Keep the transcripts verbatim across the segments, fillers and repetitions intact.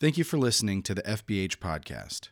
Thank you for listening to the F B H Podcast.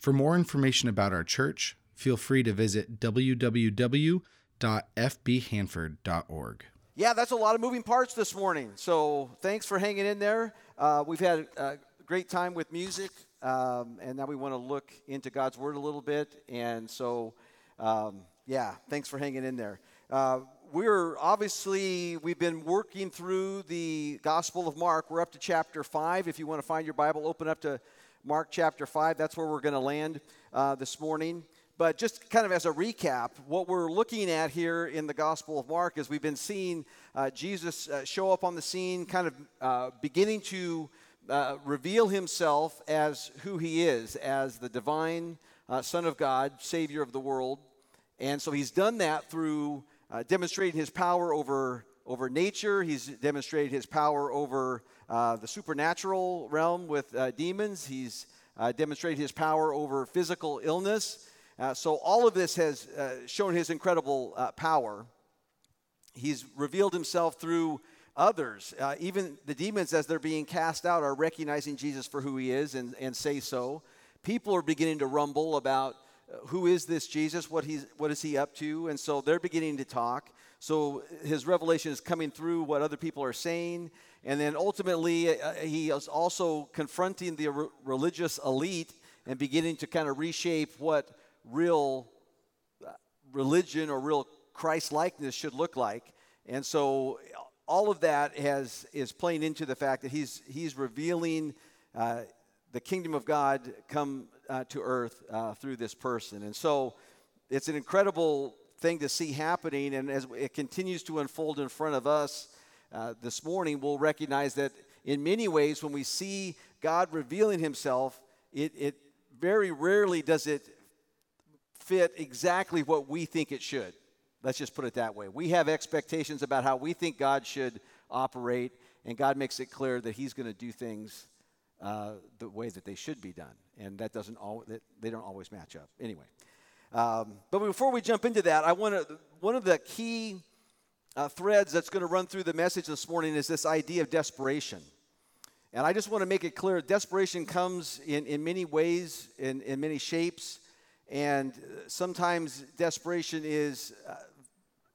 For more information about our church, feel free to visit w w w dot f b hanford dot org. Yeah, that's a lot of moving parts this morning, so thanks for hanging in there. Uh, we've had a great time with music, um, and now we want to look into God's Word a little bit, and so, um, yeah, thanks for hanging in there. Uh, we're obviously, we've been working through the Gospel of Mark. We're up to chapter five. If you want to find your Bible, open up to Mark chapter five. That's where we're going to land uh, this morning. But just kind of as a recap, what we're looking at here in the Gospel of Mark is we've been seeing uh, Jesus uh, show up on the scene, kind of uh, beginning to uh, reveal himself as who he is, as the divine uh, Son of God, Savior of the world. And so he's done that through uh, demonstrating his power over, over nature. He's demonstrated his power over uh, the supernatural realm with uh, demons. He's uh, demonstrated his power over physical illness. Uh, so all of this has uh, shown his incredible uh, power. He's revealed himself through others. Uh, even the demons, as they're being cast out, are recognizing Jesus for who he is and, and say so. People are beginning to rumble about uh, who is this Jesus, what he's, what is he up to, and so they're beginning to talk. So his revelation is coming through what other people are saying. And then ultimately, uh, he is also confronting the re- religious elite and beginning to kind of reshape what real religion or real Christ-likeness should look like. And so all of that has is playing into the fact that he's he's revealing uh, the kingdom of God come uh, to earth uh, through this person. And so it's an incredible thing to see happening. And as it continues to unfold in front of us uh, this morning, we'll recognize that in many ways when we see God revealing himself, it, it very rarely does it fit exactly what we think it should. Let's just put it that way. We have expectations about how we think God should operate, and God makes it clear that he's going to do things uh, the way that they should be done, and that doesn't all that they don't always match up. Anyway, um, but before we jump into that, I want to one of the key uh, threads that's going to run through the message this morning is this idea of desperation. And I just want to make it clear, desperation comes in, in many ways, in, in many shapes. And sometimes desperation is uh,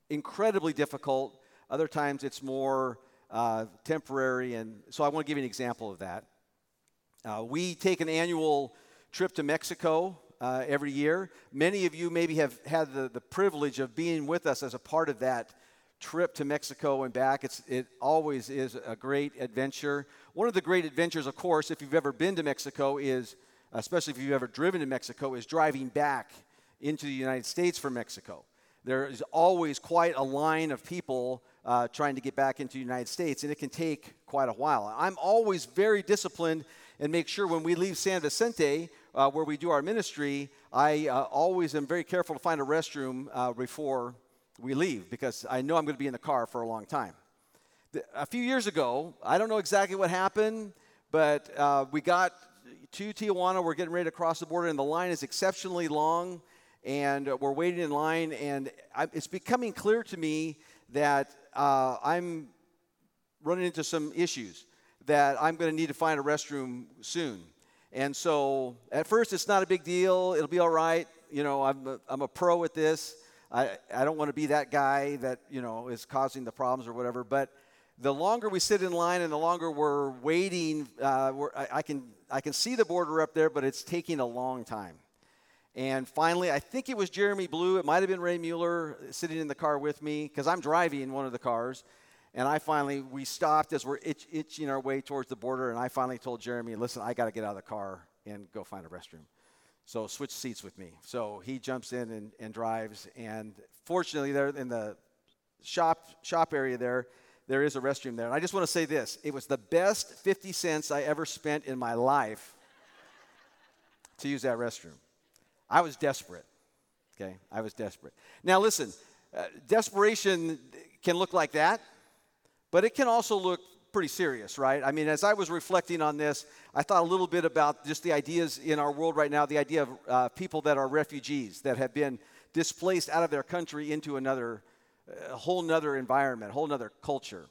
incredibly difficult. Other times it's more uh, temporary. And so I want to give you an example of that. Uh, we take an annual trip to Mexico uh, every year. Many of you maybe have had the, the privilege of being with us as a part of that trip to Mexico and back. It's, it always is a great adventure. One of the great adventures, of course, if you've ever been to Mexico is, especially if you've ever driven to Mexico, is driving back into the United States from Mexico. There is always quite a line of people uh, trying to get back into the United States, and it can take quite a while. I'm always very disciplined and make sure when we leave San Vicente, uh, where we do our ministry, I uh, always am very careful to find a restroom uh, before we leave, because I know I'm going to be in the car for a long time. The, a few years ago, I don't know exactly what happened, but uh, we got to Tijuana. We're getting ready to cross the border, and the line is exceptionally long, and we're waiting in line, and I, it's becoming clear to me that uh, I'm running into some issues, that I'm going to need to find a restroom soon. And so at first it's not a big deal. It'll be all right. You know, I'm a, I'm a pro at this. I, I don't want to be that guy that, you know, is causing the problems or whatever. But the longer we sit in line and the longer we're waiting, uh, we're, I, I can I can see the border up there, but it's taking a long time. And finally, I think it was Jeremy Blue. It might have been Ray Mueller sitting in the car with me, because I'm driving one of the cars. And I finally, we stopped as we're itch, itching our way towards the border. And I finally told Jeremy, listen, I got to get out of the car and go find a restroom. So switch seats with me. So he jumps in and, and drives. And fortunately, there in the shop shop area there, there is a restroom there. And I just want to say this. It was the best fifty cents I ever spent in my life to use that restroom. I was desperate. Okay? I was desperate. Now, listen. Uh, desperation can look like that, but it can also look pretty serious, right? I mean, as I was reflecting on this, I thought a little bit about just the ideas in our world right now, the idea of uh, people that are refugees, that have been displaced out of their country into another a whole nother environment, a whole nother culture.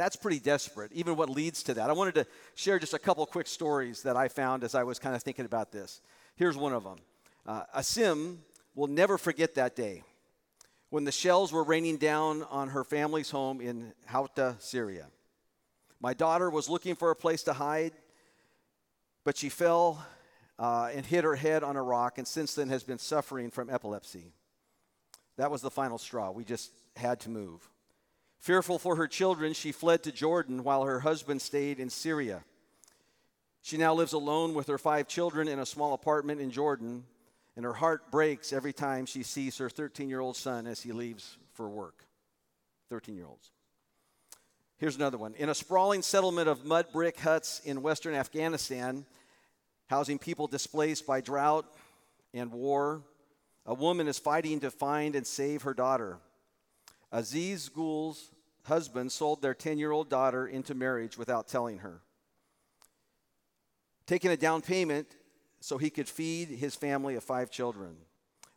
That's pretty desperate, even what leads to that. I wanted to share just a couple quick stories that I found as I was kind of thinking about this. Here's one of them. Uh, Asim will never forget that day when the shells were raining down on her family's home in Houta, Syria. My daughter was looking for a place to hide, but she fell uh, and hit her head on a rock, and since then has been suffering from epilepsy. That was the final straw. We just had to move. Fearful for her children, she fled to Jordan while her husband stayed in Syria. She now lives alone with her five children in a small apartment in Jordan, and her heart breaks every time she sees her thirteen-year-old son as he leaves for work. thirteen-year-olds. Here's another one. In a sprawling settlement of mud brick huts in western Afghanistan, housing people displaced by drought and war, a woman is fighting to find and save her daughter. Aziz Ghul's husband sold their ten-year-old daughter into marriage without telling her, taking a down payment so he could feed his family of five children.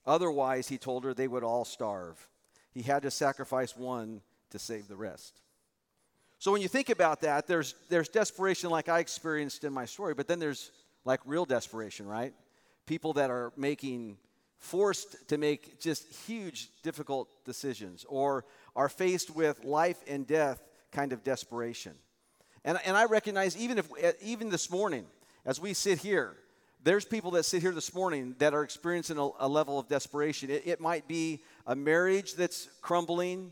Otherwise, he told her they would all starve. He had to sacrifice one to save the rest. So when you think about that, there's there's desperation like I experienced in my story, but then there's like real desperation, right? People that are making forced to make just huge, difficult decisions, or are faced with life and death kind of desperation. And, and I recognize even if even this morning, as we sit here, there's people that sit here this morning that are experiencing a, a level of desperation. It, it might be a marriage that's crumbling.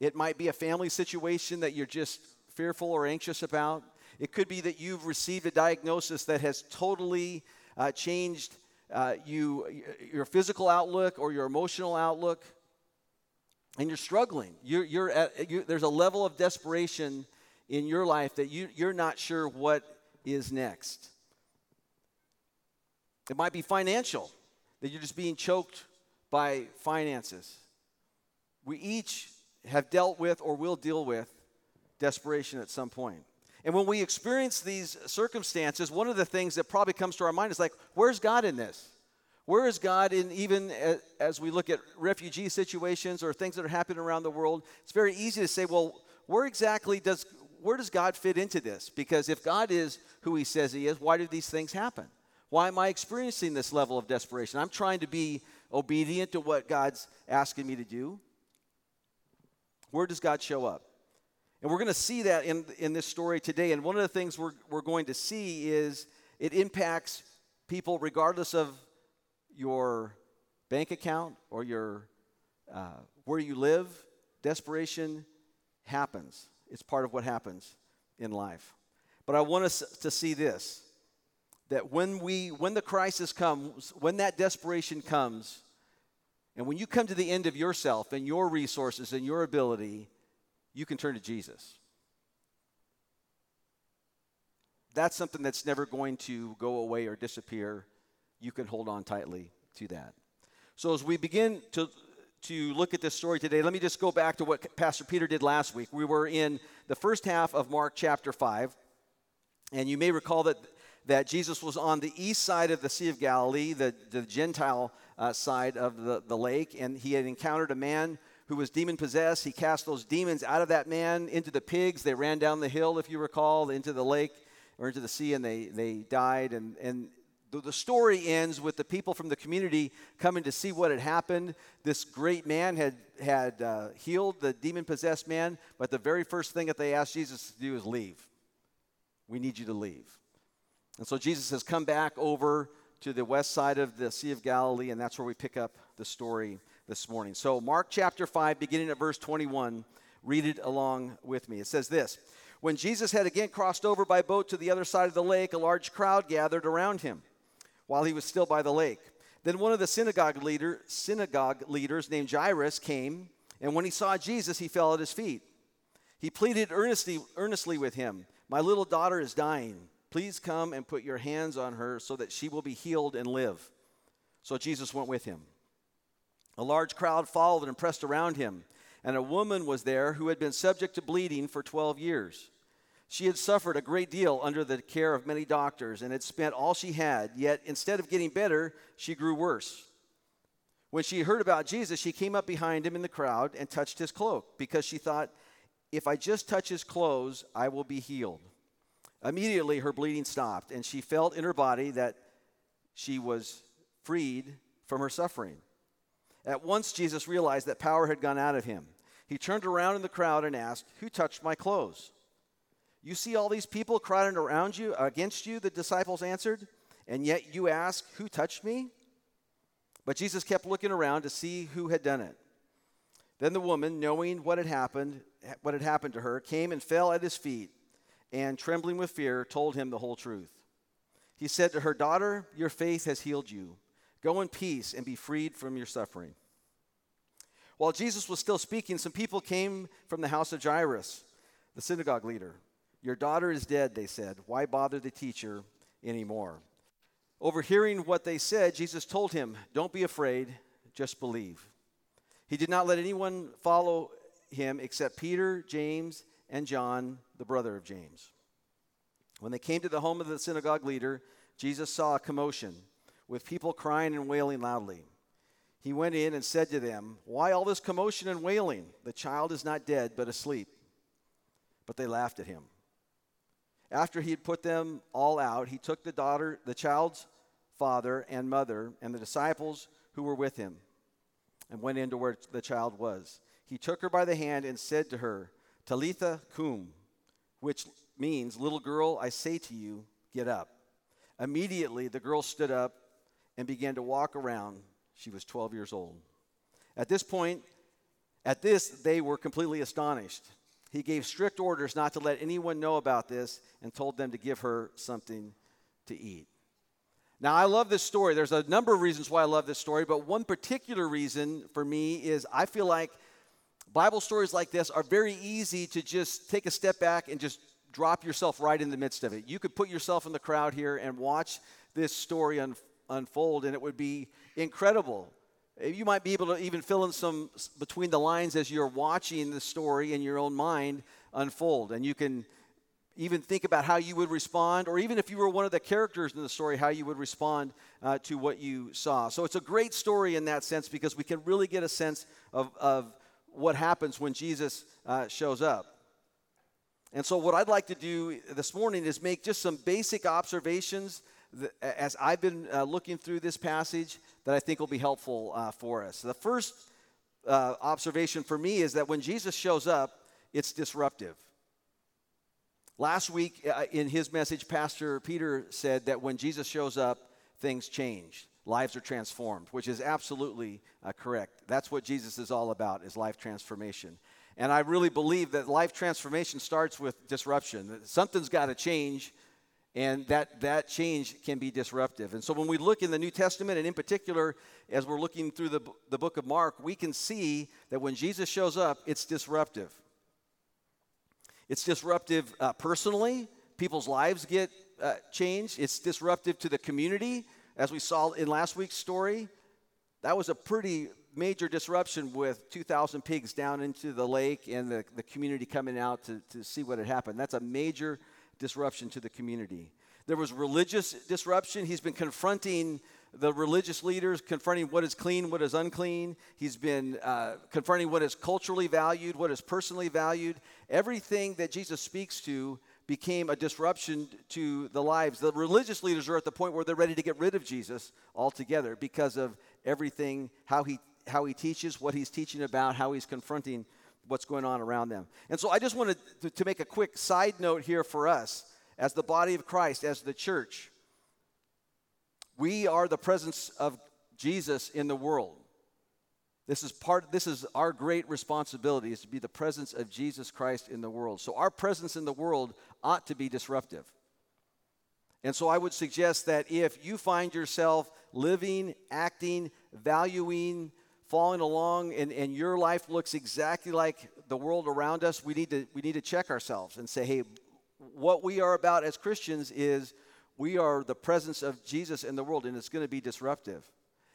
It might be a family situation that you're just fearful or anxious about. It could be that you've received a diagnosis that has totally uh, changed Uh, you, your physical outlook or your emotional outlook, and you're struggling. You're, you're at, you, there's a level of desperation in your life that you, you're not sure what is next. It might be financial, that you're just being choked by finances. We each have dealt with or will deal with desperation at some point. And when we experience these circumstances, one of the things that probably comes to our mind is like, where's God in this? Where is God in even as we look at refugee situations or things that are happening around the world? It's very easy to say, well, where exactly does, where does God fit into this? Because if God is who he says he is, why do these things happen? Why am I experiencing this level of desperation? I'm trying to be obedient to what God's asking me to do. Where does God show up? And we're going to see that in, in this story today. And one of the things we're, we're going to see is it impacts people regardless of your bank account or your uh, where you live. Desperation happens. It's part of what happens in life. But I want us to see this, that when we when the crisis comes, when that desperation comes, and when you come to the end of yourself and your resources and your ability, you can turn to Jesus. That's something that's never going to go away or disappear. You can hold on tightly to that. So as we begin to, to look at this story today, let me just go back to what Pastor Peter did last week. We were in the first half of Mark chapter five, and you may recall that, that Jesus was on the east side of the Sea of Galilee, the, the Gentile uh, side of the, the lake, and he had encountered a man who was demon-possessed. He cast those demons out of that man into the pigs. They ran down the hill, if you recall, into the lake or into the sea, and they, they died. And, and the story ends with the people from the community coming to see what had happened. This great man had, had uh, healed the demon-possessed man, but the very first thing that they asked Jesus to do is leave. We need you to leave. And so Jesus has come back over to the west side of the Sea of Galilee, and that's where we pick up the story this morning. So Mark chapter five, beginning at verse twenty-one, read it along with me. It says this: When Jesus had again crossed over by boat to the other side of the lake, a large crowd gathered around him while he was still by the lake. Then one of the synagogue leader, synagogue leaders named Jairus came, and when he saw Jesus, he fell at his feet. He pleaded earnestly, earnestly with him, "My little daughter is dying. Please come and put your hands on her so that she will be healed and live." So Jesus went with him. A large crowd followed and pressed around him, and a woman was there who had been subject to bleeding for twelve years. She had suffered a great deal under the care of many doctors and had spent all she had, yet instead of getting better, she grew worse. When she heard about Jesus, she came up behind him in the crowd and touched his cloak, because she thought if I just touch his clothes, I will be healed. Immediately her bleeding stopped, and she felt in her body that she was freed from her suffering. At once Jesus realized that power had gone out of him. He turned around in the crowd and asked, "Who touched my clothes?" "You see all these people crowding around you, against you," the disciples answered, "and yet you ask, 'Who touched me?'" But Jesus kept looking around to see who had done it. Then the woman, knowing what had happened, what had happened to her, came and fell at his feet, and trembling with fear, told him the whole truth. He said to her, "Daughter, your faith has healed you. Go in peace and be freed from your suffering." While Jesus was still speaking, some people came from the house of Jairus, the synagogue leader. "Your daughter is dead," they said. "Why bother the teacher anymore?" Overhearing what they said, Jesus told him, "Don't be afraid, just believe." He did not let anyone follow him except Peter, James, and John, the brother of James. When they came to the home of the synagogue leader, Jesus saw a commotion, with people crying and wailing loudly. He went in and said to them, "Why all this commotion and wailing? The child is not dead, but asleep." But they laughed at him. After he had put them all out, he took the daughter, the child's father and mother, and the disciples who were with him, and went into where the child was. He took her by the hand and said to her, "Talitha kum," which means, "Little girl, I say to you, get up." Immediately the girl stood up and began to walk around. She was twelve years old. At this point, at this, they were completely astonished. He gave strict orders not to let anyone know about this and told them to give her something to eat. Now, I love this story. There's a number of reasons why I love this story, but one particular reason for me is I feel like Bible stories like this are very easy to just take a step back and just drop yourself right in the midst of it. You could put yourself in the crowd here and watch this story unfold. unfold and it would be incredible. You might be able to even fill in some between the lines as you're watching the story in your own mind unfold, and you can even think about how you would respond, or even if you were one of the characters in the story, how you would respond uh, to what you saw. So it's a great story in that sense, because we can really get a sense of, of what happens when Jesus uh, shows up. And so what I'd like to do this morning is make just some basic observations as I've been uh, looking through this passage that I think will be helpful uh, for us. The first uh, observation for me is that when Jesus shows up, it's disruptive. Last week uh, in his message, Pastor Peter said that when Jesus shows up, things change. Lives are transformed, which is absolutely uh, correct. That's what Jesus is all about, is life transformation. And I really believe that life transformation starts with disruption. Something's got to change. And that, that change can be disruptive. And so when we look in the New Testament, and in particular, as we're looking through the, the book of Mark, we can see that when Jesus shows up, it's disruptive. It's disruptive uh, personally. People's lives get uh, changed. It's disruptive to the community, as we saw in last week's story. That was a pretty major disruption with two thousand pigs down into the lake and the, the community coming out to, to see what had happened. That's a major disruption to the community. There was religious disruption. He's been confronting the religious leaders, confronting what is clean, what is unclean. He's been uh, confronting what is culturally valued, what is personally valued. Everything that Jesus speaks to became a disruption to the lives. The religious leaders are at the point where they're ready to get rid of Jesus altogether because of everything, how he how he teaches, what he's teaching about, how he's confronting what's going on around them. And so I just wanted to, to make a quick side note here for us as the body of Christ, as the church. We are the presence of Jesus in the world. This is part, this is our great responsibility, is to be the presence of Jesus Christ in the world. So our presence in the world ought to be disruptive. And so I would suggest that if you find yourself living, acting, valuing, following along, and, and your life looks exactly like the world around us, we need to we need to check ourselves and say, hey, what we are about as Christians is we are the presence of Jesus in the world, and it's going to be disruptive.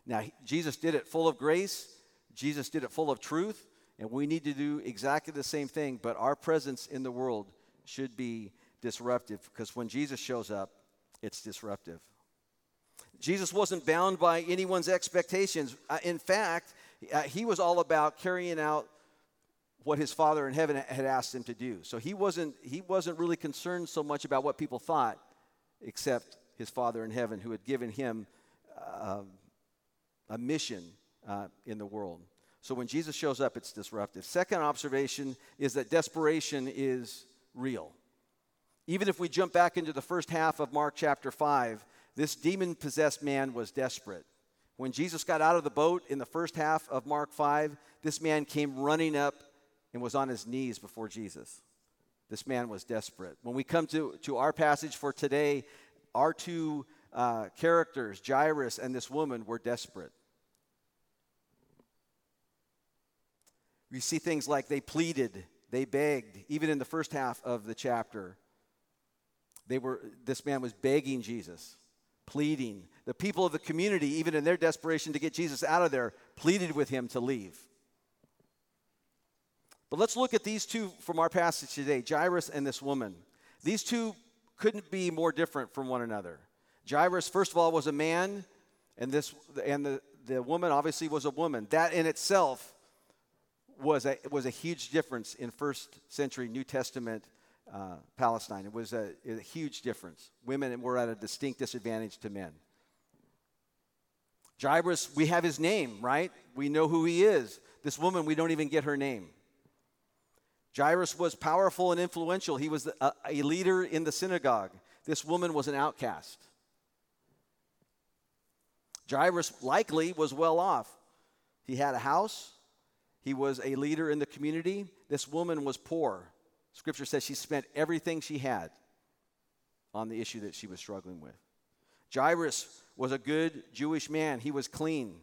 Now, he, Jesus did it full of grace. Jesus did it full of truth, and we need to do exactly the same thing, but our presence in the world should be disruptive, because when Jesus shows up, it's disruptive. Jesus wasn't bound by anyone's expectations. Uh, in fact, uh, he was all about carrying out what his Father in heaven had asked him to do. So he wasn't he wasn't really concerned so much about what people thought, except his Father in heaven, who had given him uh, a mission uh, in the world. So when Jesus shows up, it's disruptive. Second observation is that desperation is real. Even if we jump back into the first half of Mark chapter five, this demon-possessed man was desperate. When Jesus got out of the boat in the first half of Mark five, this man came running up and was on his knees before Jesus. This man was desperate. When we come to, to our passage for today, our two uh, characters, Jairus and this woman, were desperate. We see things like they pleaded, they begged, even in the first half of the chapter. They were. This man was begging Jesus, pleading. The people of the community, even in their desperation to get Jesus out of there, pleaded with him to leave. But let's look at these two from our passage today, Jairus and this woman. These two couldn't be more different from one another. Jairus, first of all, was a man, and this and the, the woman obviously was a woman. That in itself was a was a huge difference in first century New Testament uh, Palestine. It was a, a huge difference. Women were at a distinct disadvantage to men. Jairus, we have his name, right? We know who he is. This woman, we don't even get her name. Jairus was powerful and influential. He was a, a leader in the synagogue. This woman was an outcast. Jairus likely was well off. He had a house. He was a leader in the community. This woman was poor. Scripture says she spent everything she had on the issue that she was struggling with. Jairus was a good Jewish man. He was clean.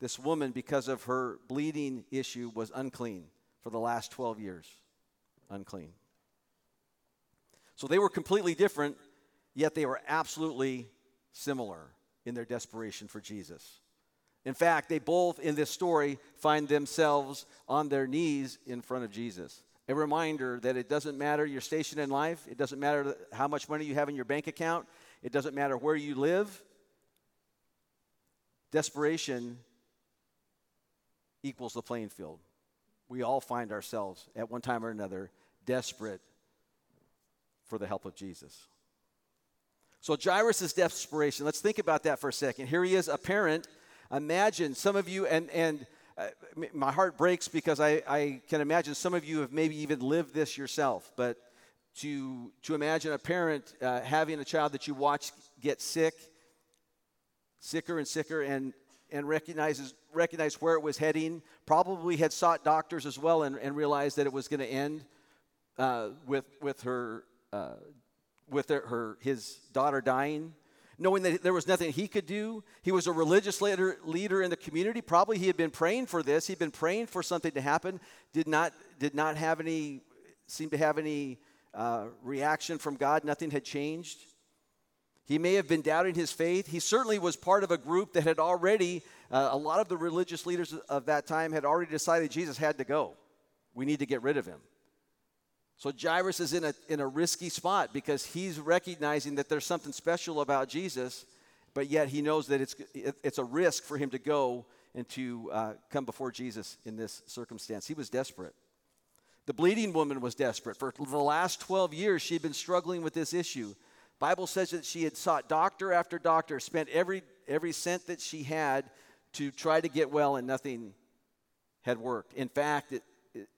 This woman, because of her bleeding issue, was unclean for the last twelve years. Unclean. So they were completely different, yet they were absolutely similar in their desperation for Jesus. In fact, they both, in this story, find themselves on their knees in front of Jesus. A reminder that it doesn't matter your station in life. It doesn't matter how much money you have in your bank account. It doesn't matter where you live. Desperation equals the playing field. We all find ourselves at one time or another desperate for the help of Jesus. So Jairus' desperation, let's think about that for a second. Here he is, a parent. Imagine some of you, and, and uh, my heart breaks because I, I can imagine some of you have maybe even lived this yourself, but to, to imagine a parent uh, having a child that you watch get sick, sicker and sicker, and and recognizes recognized where it was heading, probably had sought doctors as well and, and realized that it was going to end uh, with with her uh, with her, her his daughter dying, knowing that there was nothing he could do. He was a religious leader, leader in the community. Probably he had been praying for this. He'd been praying for something to happen. Did not did not have any seemed to have any uh, reaction from God. Nothing had changed. He may have been doubting his faith. He certainly was part of a group that had already, uh, a lot of the religious leaders of that time had already decided Jesus had to go. We need to get rid of him. So Jairus is in a, in a risky spot because he's recognizing that there's something special about Jesus, but yet he knows that it's, it, it's a risk for him to go and to uh, come before Jesus in this circumstance. He was desperate. The bleeding woman was desperate. For the last twelve years, she'd been struggling with this issue. Bible says that she had sought doctor after doctor, spent every every cent that she had to try to get well, and nothing had worked. In fact, it, it,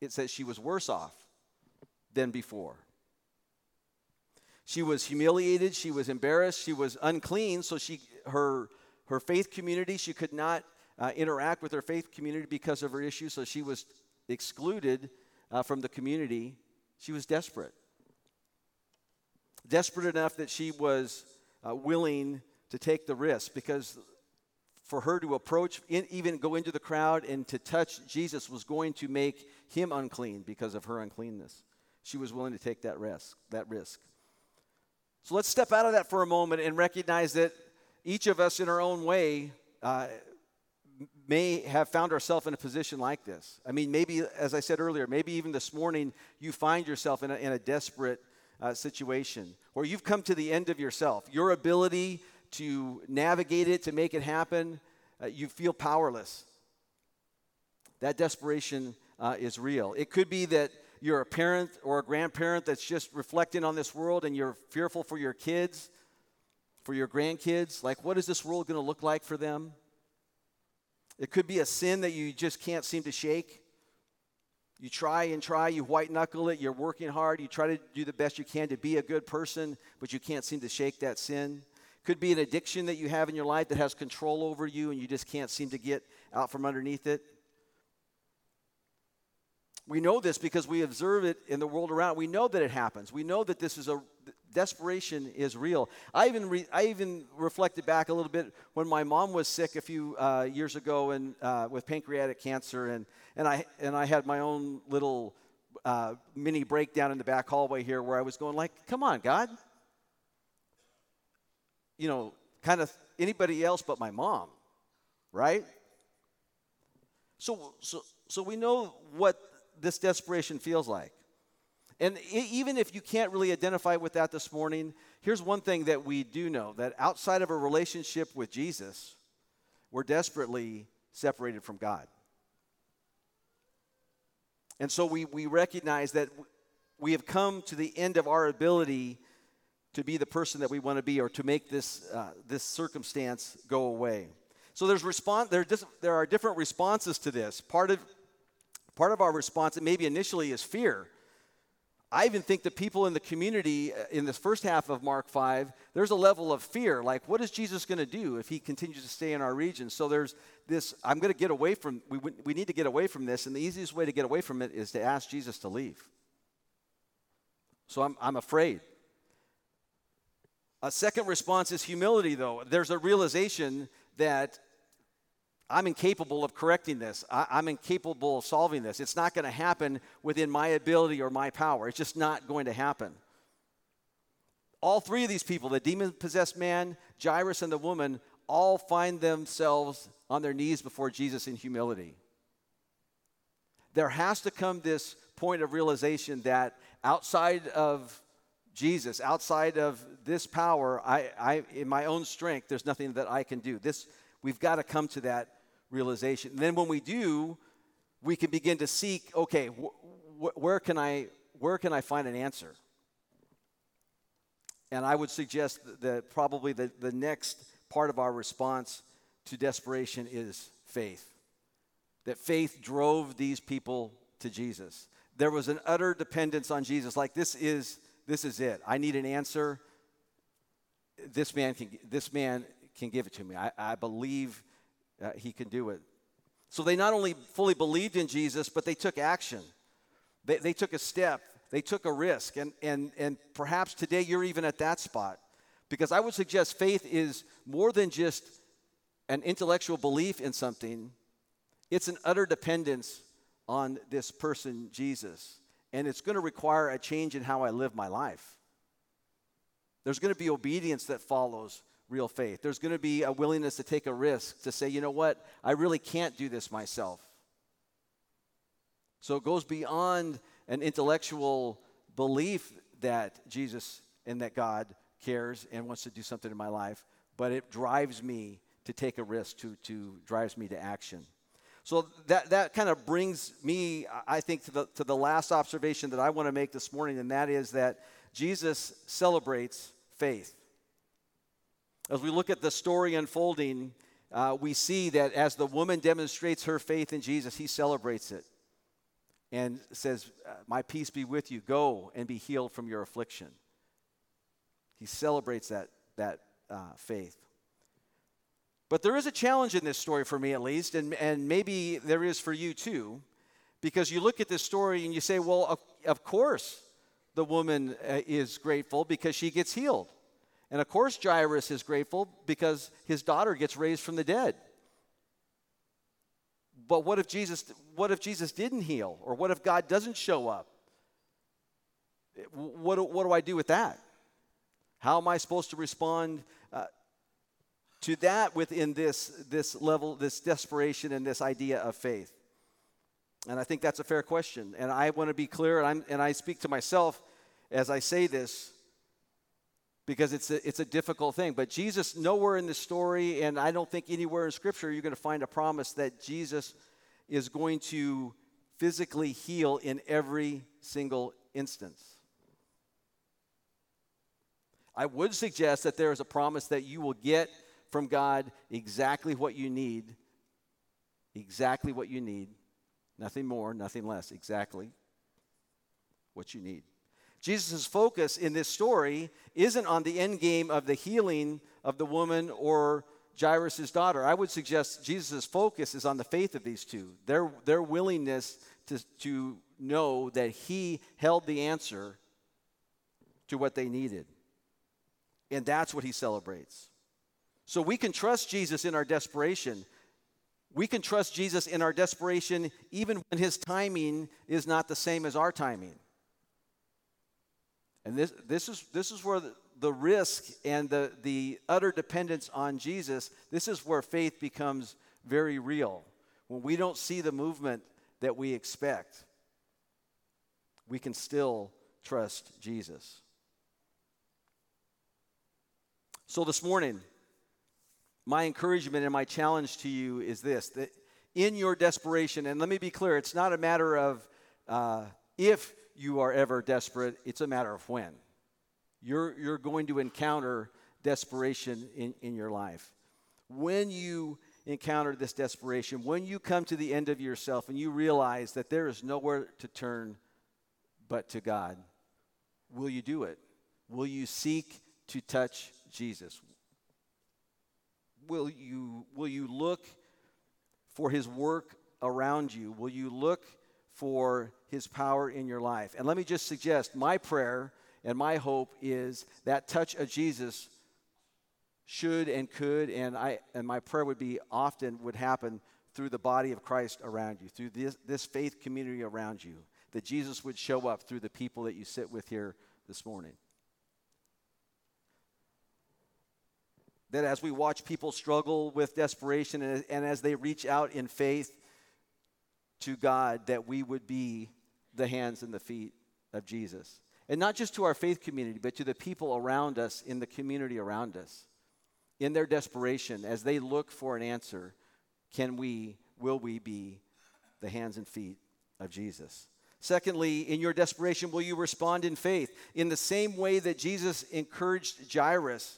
it says she was worse off than before. She was humiliated, she was embarrassed, she was unclean, so she her her faith community, she could not uh, interact with her faith community because of her issue, so she was excluded uh, from the community. She was desperate. Desperate enough that she was uh, willing to take the risk, because for her to approach, in, even go into the crowd and to touch Jesus was going to make him unclean because of her uncleanness. She was willing to take that risk. That risk. So let's step out of that for a moment and recognize that each of us in our own way uh, may have found ourselves in a position like this. I mean, maybe, as I said earlier, maybe even this morning you find yourself in a, in a desperate Uh, situation, where you've come to the end of yourself. Your ability to navigate it, to make it happen, uh, you feel powerless. That desperation uh, is real. It could be that you're a parent or a grandparent that's just reflecting on this world and you're fearful for your kids, for your grandkids. Like, what is this world going to look like for them? It could be a sin that you just can't seem to shake. You try and try, you white knuckle it, you're working hard, you try to do the best you can to be a good person, but you can't seem to shake that sin. Could be an addiction that you have in your life that has control over you and you just can't seem to get out from underneath it. We know this because we observe it in the world around. We know that it happens. We know that this is a desperation is real. I even re, I even reflected back a little bit when my mom was sick a few uh, years ago and uh, with pancreatic cancer, and and I and I had my own little uh, mini breakdown in the back hallway here where I was going like, "Come on, God, you know, kind of anybody else but my mom, right?" So so so we know what this desperation feels like. And even if you can't really identify with that this morning, here's one thing that we do know, that outside of a relationship with Jesus, we're desperately separated from God. And so we, we recognize that we have come to the end of our ability to be the person that we want to be, or to make this uh, this circumstance go away. So there's respon- there, there are different responses to this. Part of, part of our response, maybe initially, is fear. I even think the people in the community in this first half of Mark five, there's a level of fear. Like, what is Jesus going to do if he continues to stay in our region? So there's this, I'm going to get away from, we we need to get away from this. And the easiest way to get away from it is to ask Jesus to leave. So I'm I'm afraid. A second response is humility, though. There's a realization that I'm incapable of correcting this. I, I'm incapable of solving this. It's not going to happen within my ability or my power. It's just not going to happen. All three of these people, the demon-possessed man, Jairus, and the woman, all find themselves on their knees before Jesus in humility. There has to come this point of realization that outside of Jesus, outside of this power, I, I in my own strength, there's nothing that I can do. This We've got to come to that realization. And then when we do, we can begin to seek, okay, wh- wh- where can I where can I find an answer? And I would suggest that probably the, the next part of our response to desperation is faith. That faith drove these people to Jesus. There was an utter dependence on Jesus. Like, this is this is it. I need an answer. This man can this man can give it to me. I, I believe uh, he can do it. So they not only fully believed in Jesus, but they took action. They, they took a step. They took a risk. And, and, and perhaps today you're even at that spot. Because I would suggest faith is more than just an intellectual belief in something. It's an utter dependence on this person, Jesus. And it's going to require a change in how I live my life. There's going to be obedience that follows real faith. There's going to be a willingness to take a risk, to say, you know what, I really can't do this myself. So it goes beyond an intellectual belief that Jesus and that God cares and wants to do something in my life, but it drives me to take a risk, to to drives me to action. So that that kind of brings me, I think, to the to the last observation that I want to make this morning, and that is that Jesus celebrates faith. As we look at the story unfolding, uh, we see that as the woman demonstrates her faith in Jesus, he celebrates it and says, "My peace be with you. Go and be healed from your affliction." He celebrates that, that uh, faith. But there is a challenge in this story for me, at least, and, and maybe there is for you too, because you look at this story and you say, well, of, of course the woman uh, is grateful because she gets healed. And, of course, Jairus is grateful because his daughter gets raised from the dead. But what if Jesus, what if Jesus didn't heal? Or what if God doesn't show up? What, what do I do with that? How am I supposed to respond uh, to that within this, this level, this desperation and this idea of faith? And I think that's a fair question. And I want to be clear, and, I'm, and I speak to myself as I say this, because it's a, it's a difficult thing. But Jesus, nowhere in the story, and I don't think anywhere in Scripture, you're going to find a promise that Jesus is going to physically heal in every single instance. I would suggest that there is a promise that you will get from God exactly what you need, exactly what you need, nothing more, nothing less, exactly what you need. Jesus' focus in this story isn't on the end game of the healing of the woman or Jairus' daughter. I would suggest Jesus' focus is on the faith of these two, their, their willingness to, to know that he held the answer to what they needed. And that's what he celebrates. So we can trust Jesus in our desperation. We can trust Jesus in our desperation even when his timing is not the same as our timing. And this this is this is where the, the risk and the, the utter dependence on Jesus, this is where faith becomes very real. When we don't see the movement that we expect, we can still trust Jesus. So this morning, my encouragement and my challenge to you is this, that in your desperation, and let me be clear, it's not a matter of uh, if you are ever desperate, it's a matter of when. You're, you're going to encounter desperation in, in your life. When you encounter this desperation, when you come to the end of yourself and you realize that there is nowhere to turn but to God, will you do it? Will you seek to touch Jesus? Will you will you look for his work around you? Will you look for his power in your life? And let me just suggest, my prayer and my hope is that touch of Jesus should and could, and I and my prayer would be often would happen through the body of Christ around you, through this, this faith community around you, that Jesus would show up through the people that you sit with here this morning. That as we watch people struggle with desperation and, and as they reach out in faith to God, that we would be the hands and the feet of Jesus. And not just to our faith community, but to the people around us, in the community around us. In their desperation, as they look for an answer, can we, will we be the hands and feet of Jesus? Secondly, in your desperation, will you respond in faith? In the same way that Jesus encouraged Jairus.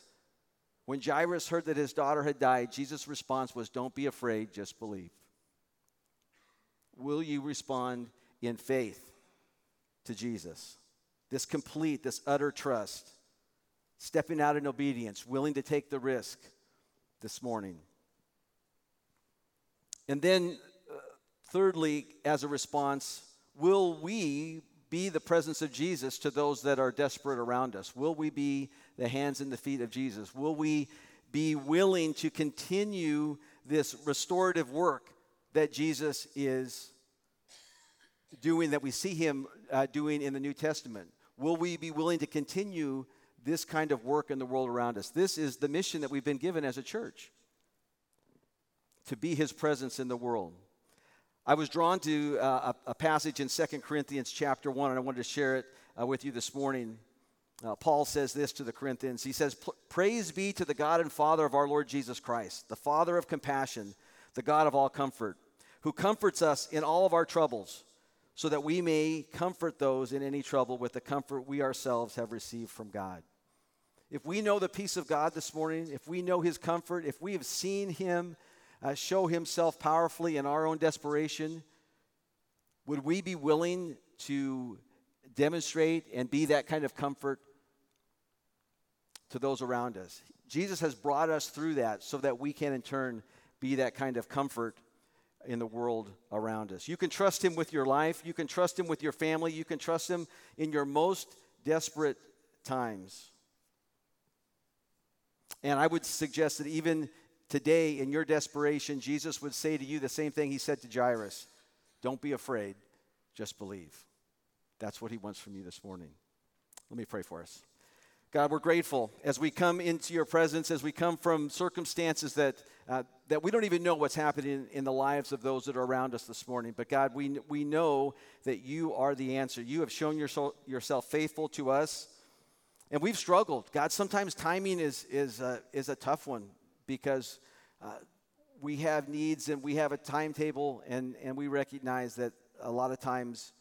When Jairus heard that his daughter had died, Jesus' response was, don't be afraid, just believe. Will you respond in faith to Jesus? This complete, this utter trust, stepping out in obedience, willing to take the risk this morning. And then, uh, thirdly, as a response, will we be the presence of Jesus to those that are desperate around us? Will we be the hands and the feet of Jesus? Will we be willing to continue this restorative work that Jesus is doing, that we see him uh, doing in the New Testament? Will we be willing to continue this kind of work in the world around us? This is the mission that we've been given as a church, to be his presence in the world. I was drawn to uh, a, a passage in Second Corinthians chapter one, and I wanted to share it uh, with you this morning. Uh, Paul says this to the Corinthians. He says, praise be to the God and Father of our Lord Jesus Christ, the Father of compassion, the God of all comfort, who comforts us in all of our troubles, so that we may comfort those in any trouble with the comfort we ourselves have received from God. If we know the peace of God this morning, if we know his comfort, if we have seen him Uh, show himself powerfully in our own desperation, would we be willing to demonstrate and be that kind of comfort to those around us? Jesus has brought us through that so that we can in turn be that kind of comfort in the world around us. You can trust him with your life. You can trust him with your family. You can trust him in your most desperate times. And I would suggest that even today, in your desperation, Jesus would say to you the same thing he said to Jairus. Don't be afraid, just believe. That's what he wants from you this morning. Let me pray for us. God, we're grateful as we come into your presence, as we come from circumstances that uh, that we don't even know what's happening in the lives of those that are around us this morning. But God, we we know that you are the answer. You have shown your soul, yourself faithful to us, and we've struggled. God, sometimes timing is is uh, is a tough one, because uh, we have needs and we have a timetable, and, and we recognize that a lot of times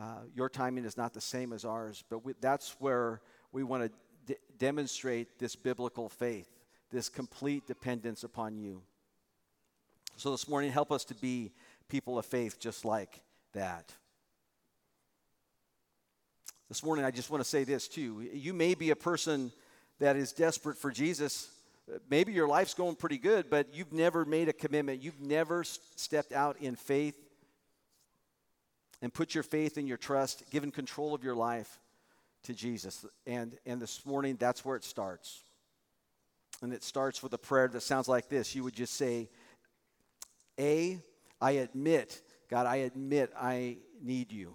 uh, your timing is not the same as ours, but we, that's where we want to d- demonstrate this biblical faith, this complete dependence upon you. So this morning, help us to be people of faith just like that. This morning, I just want to say this too. You may be a person that is desperate for Jesus. Maybe your life's going pretty good, but you've never made a commitment. You've never stepped out in faith and put your faith and your trust, given control of your life to Jesus. And, and this morning, that's where it starts. And it starts with a prayer that sounds like this. You would just say, A, I admit, God, I admit I need you.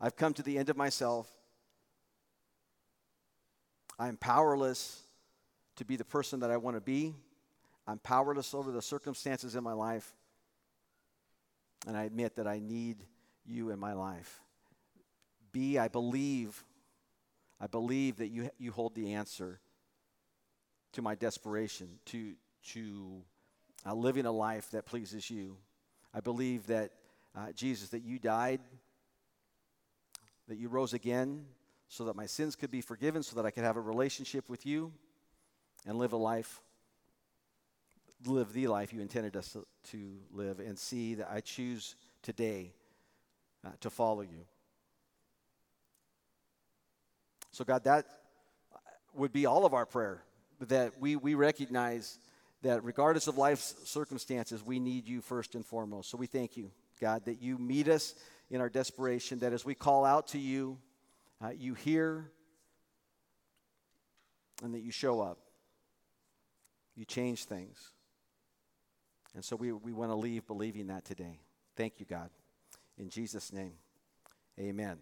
I've come to the end of myself. I'm powerless to be the person that I want to be. I'm powerless over the circumstances in my life. And I admit that I need you in my life. B, I believe, I believe that you you hold the answer to my desperation, to, to uh, living a life that pleases you. I believe that, uh, Jesus, that you died, that you rose again so that my sins could be forgiven, so that I could have a relationship with you and live a life, live the life you intended us to, to live, and see that I choose today uh, to follow you. So God, that would be all of our prayer, that we, we recognize that regardless of life's circumstances, we need you first and foremost. So we thank you, God, that you meet us in our desperation, that as we call out to you, uh, you hear, and that you show up. You change things. And so we, we want to leave believing that today. Thank you, God. In Jesus' name, amen.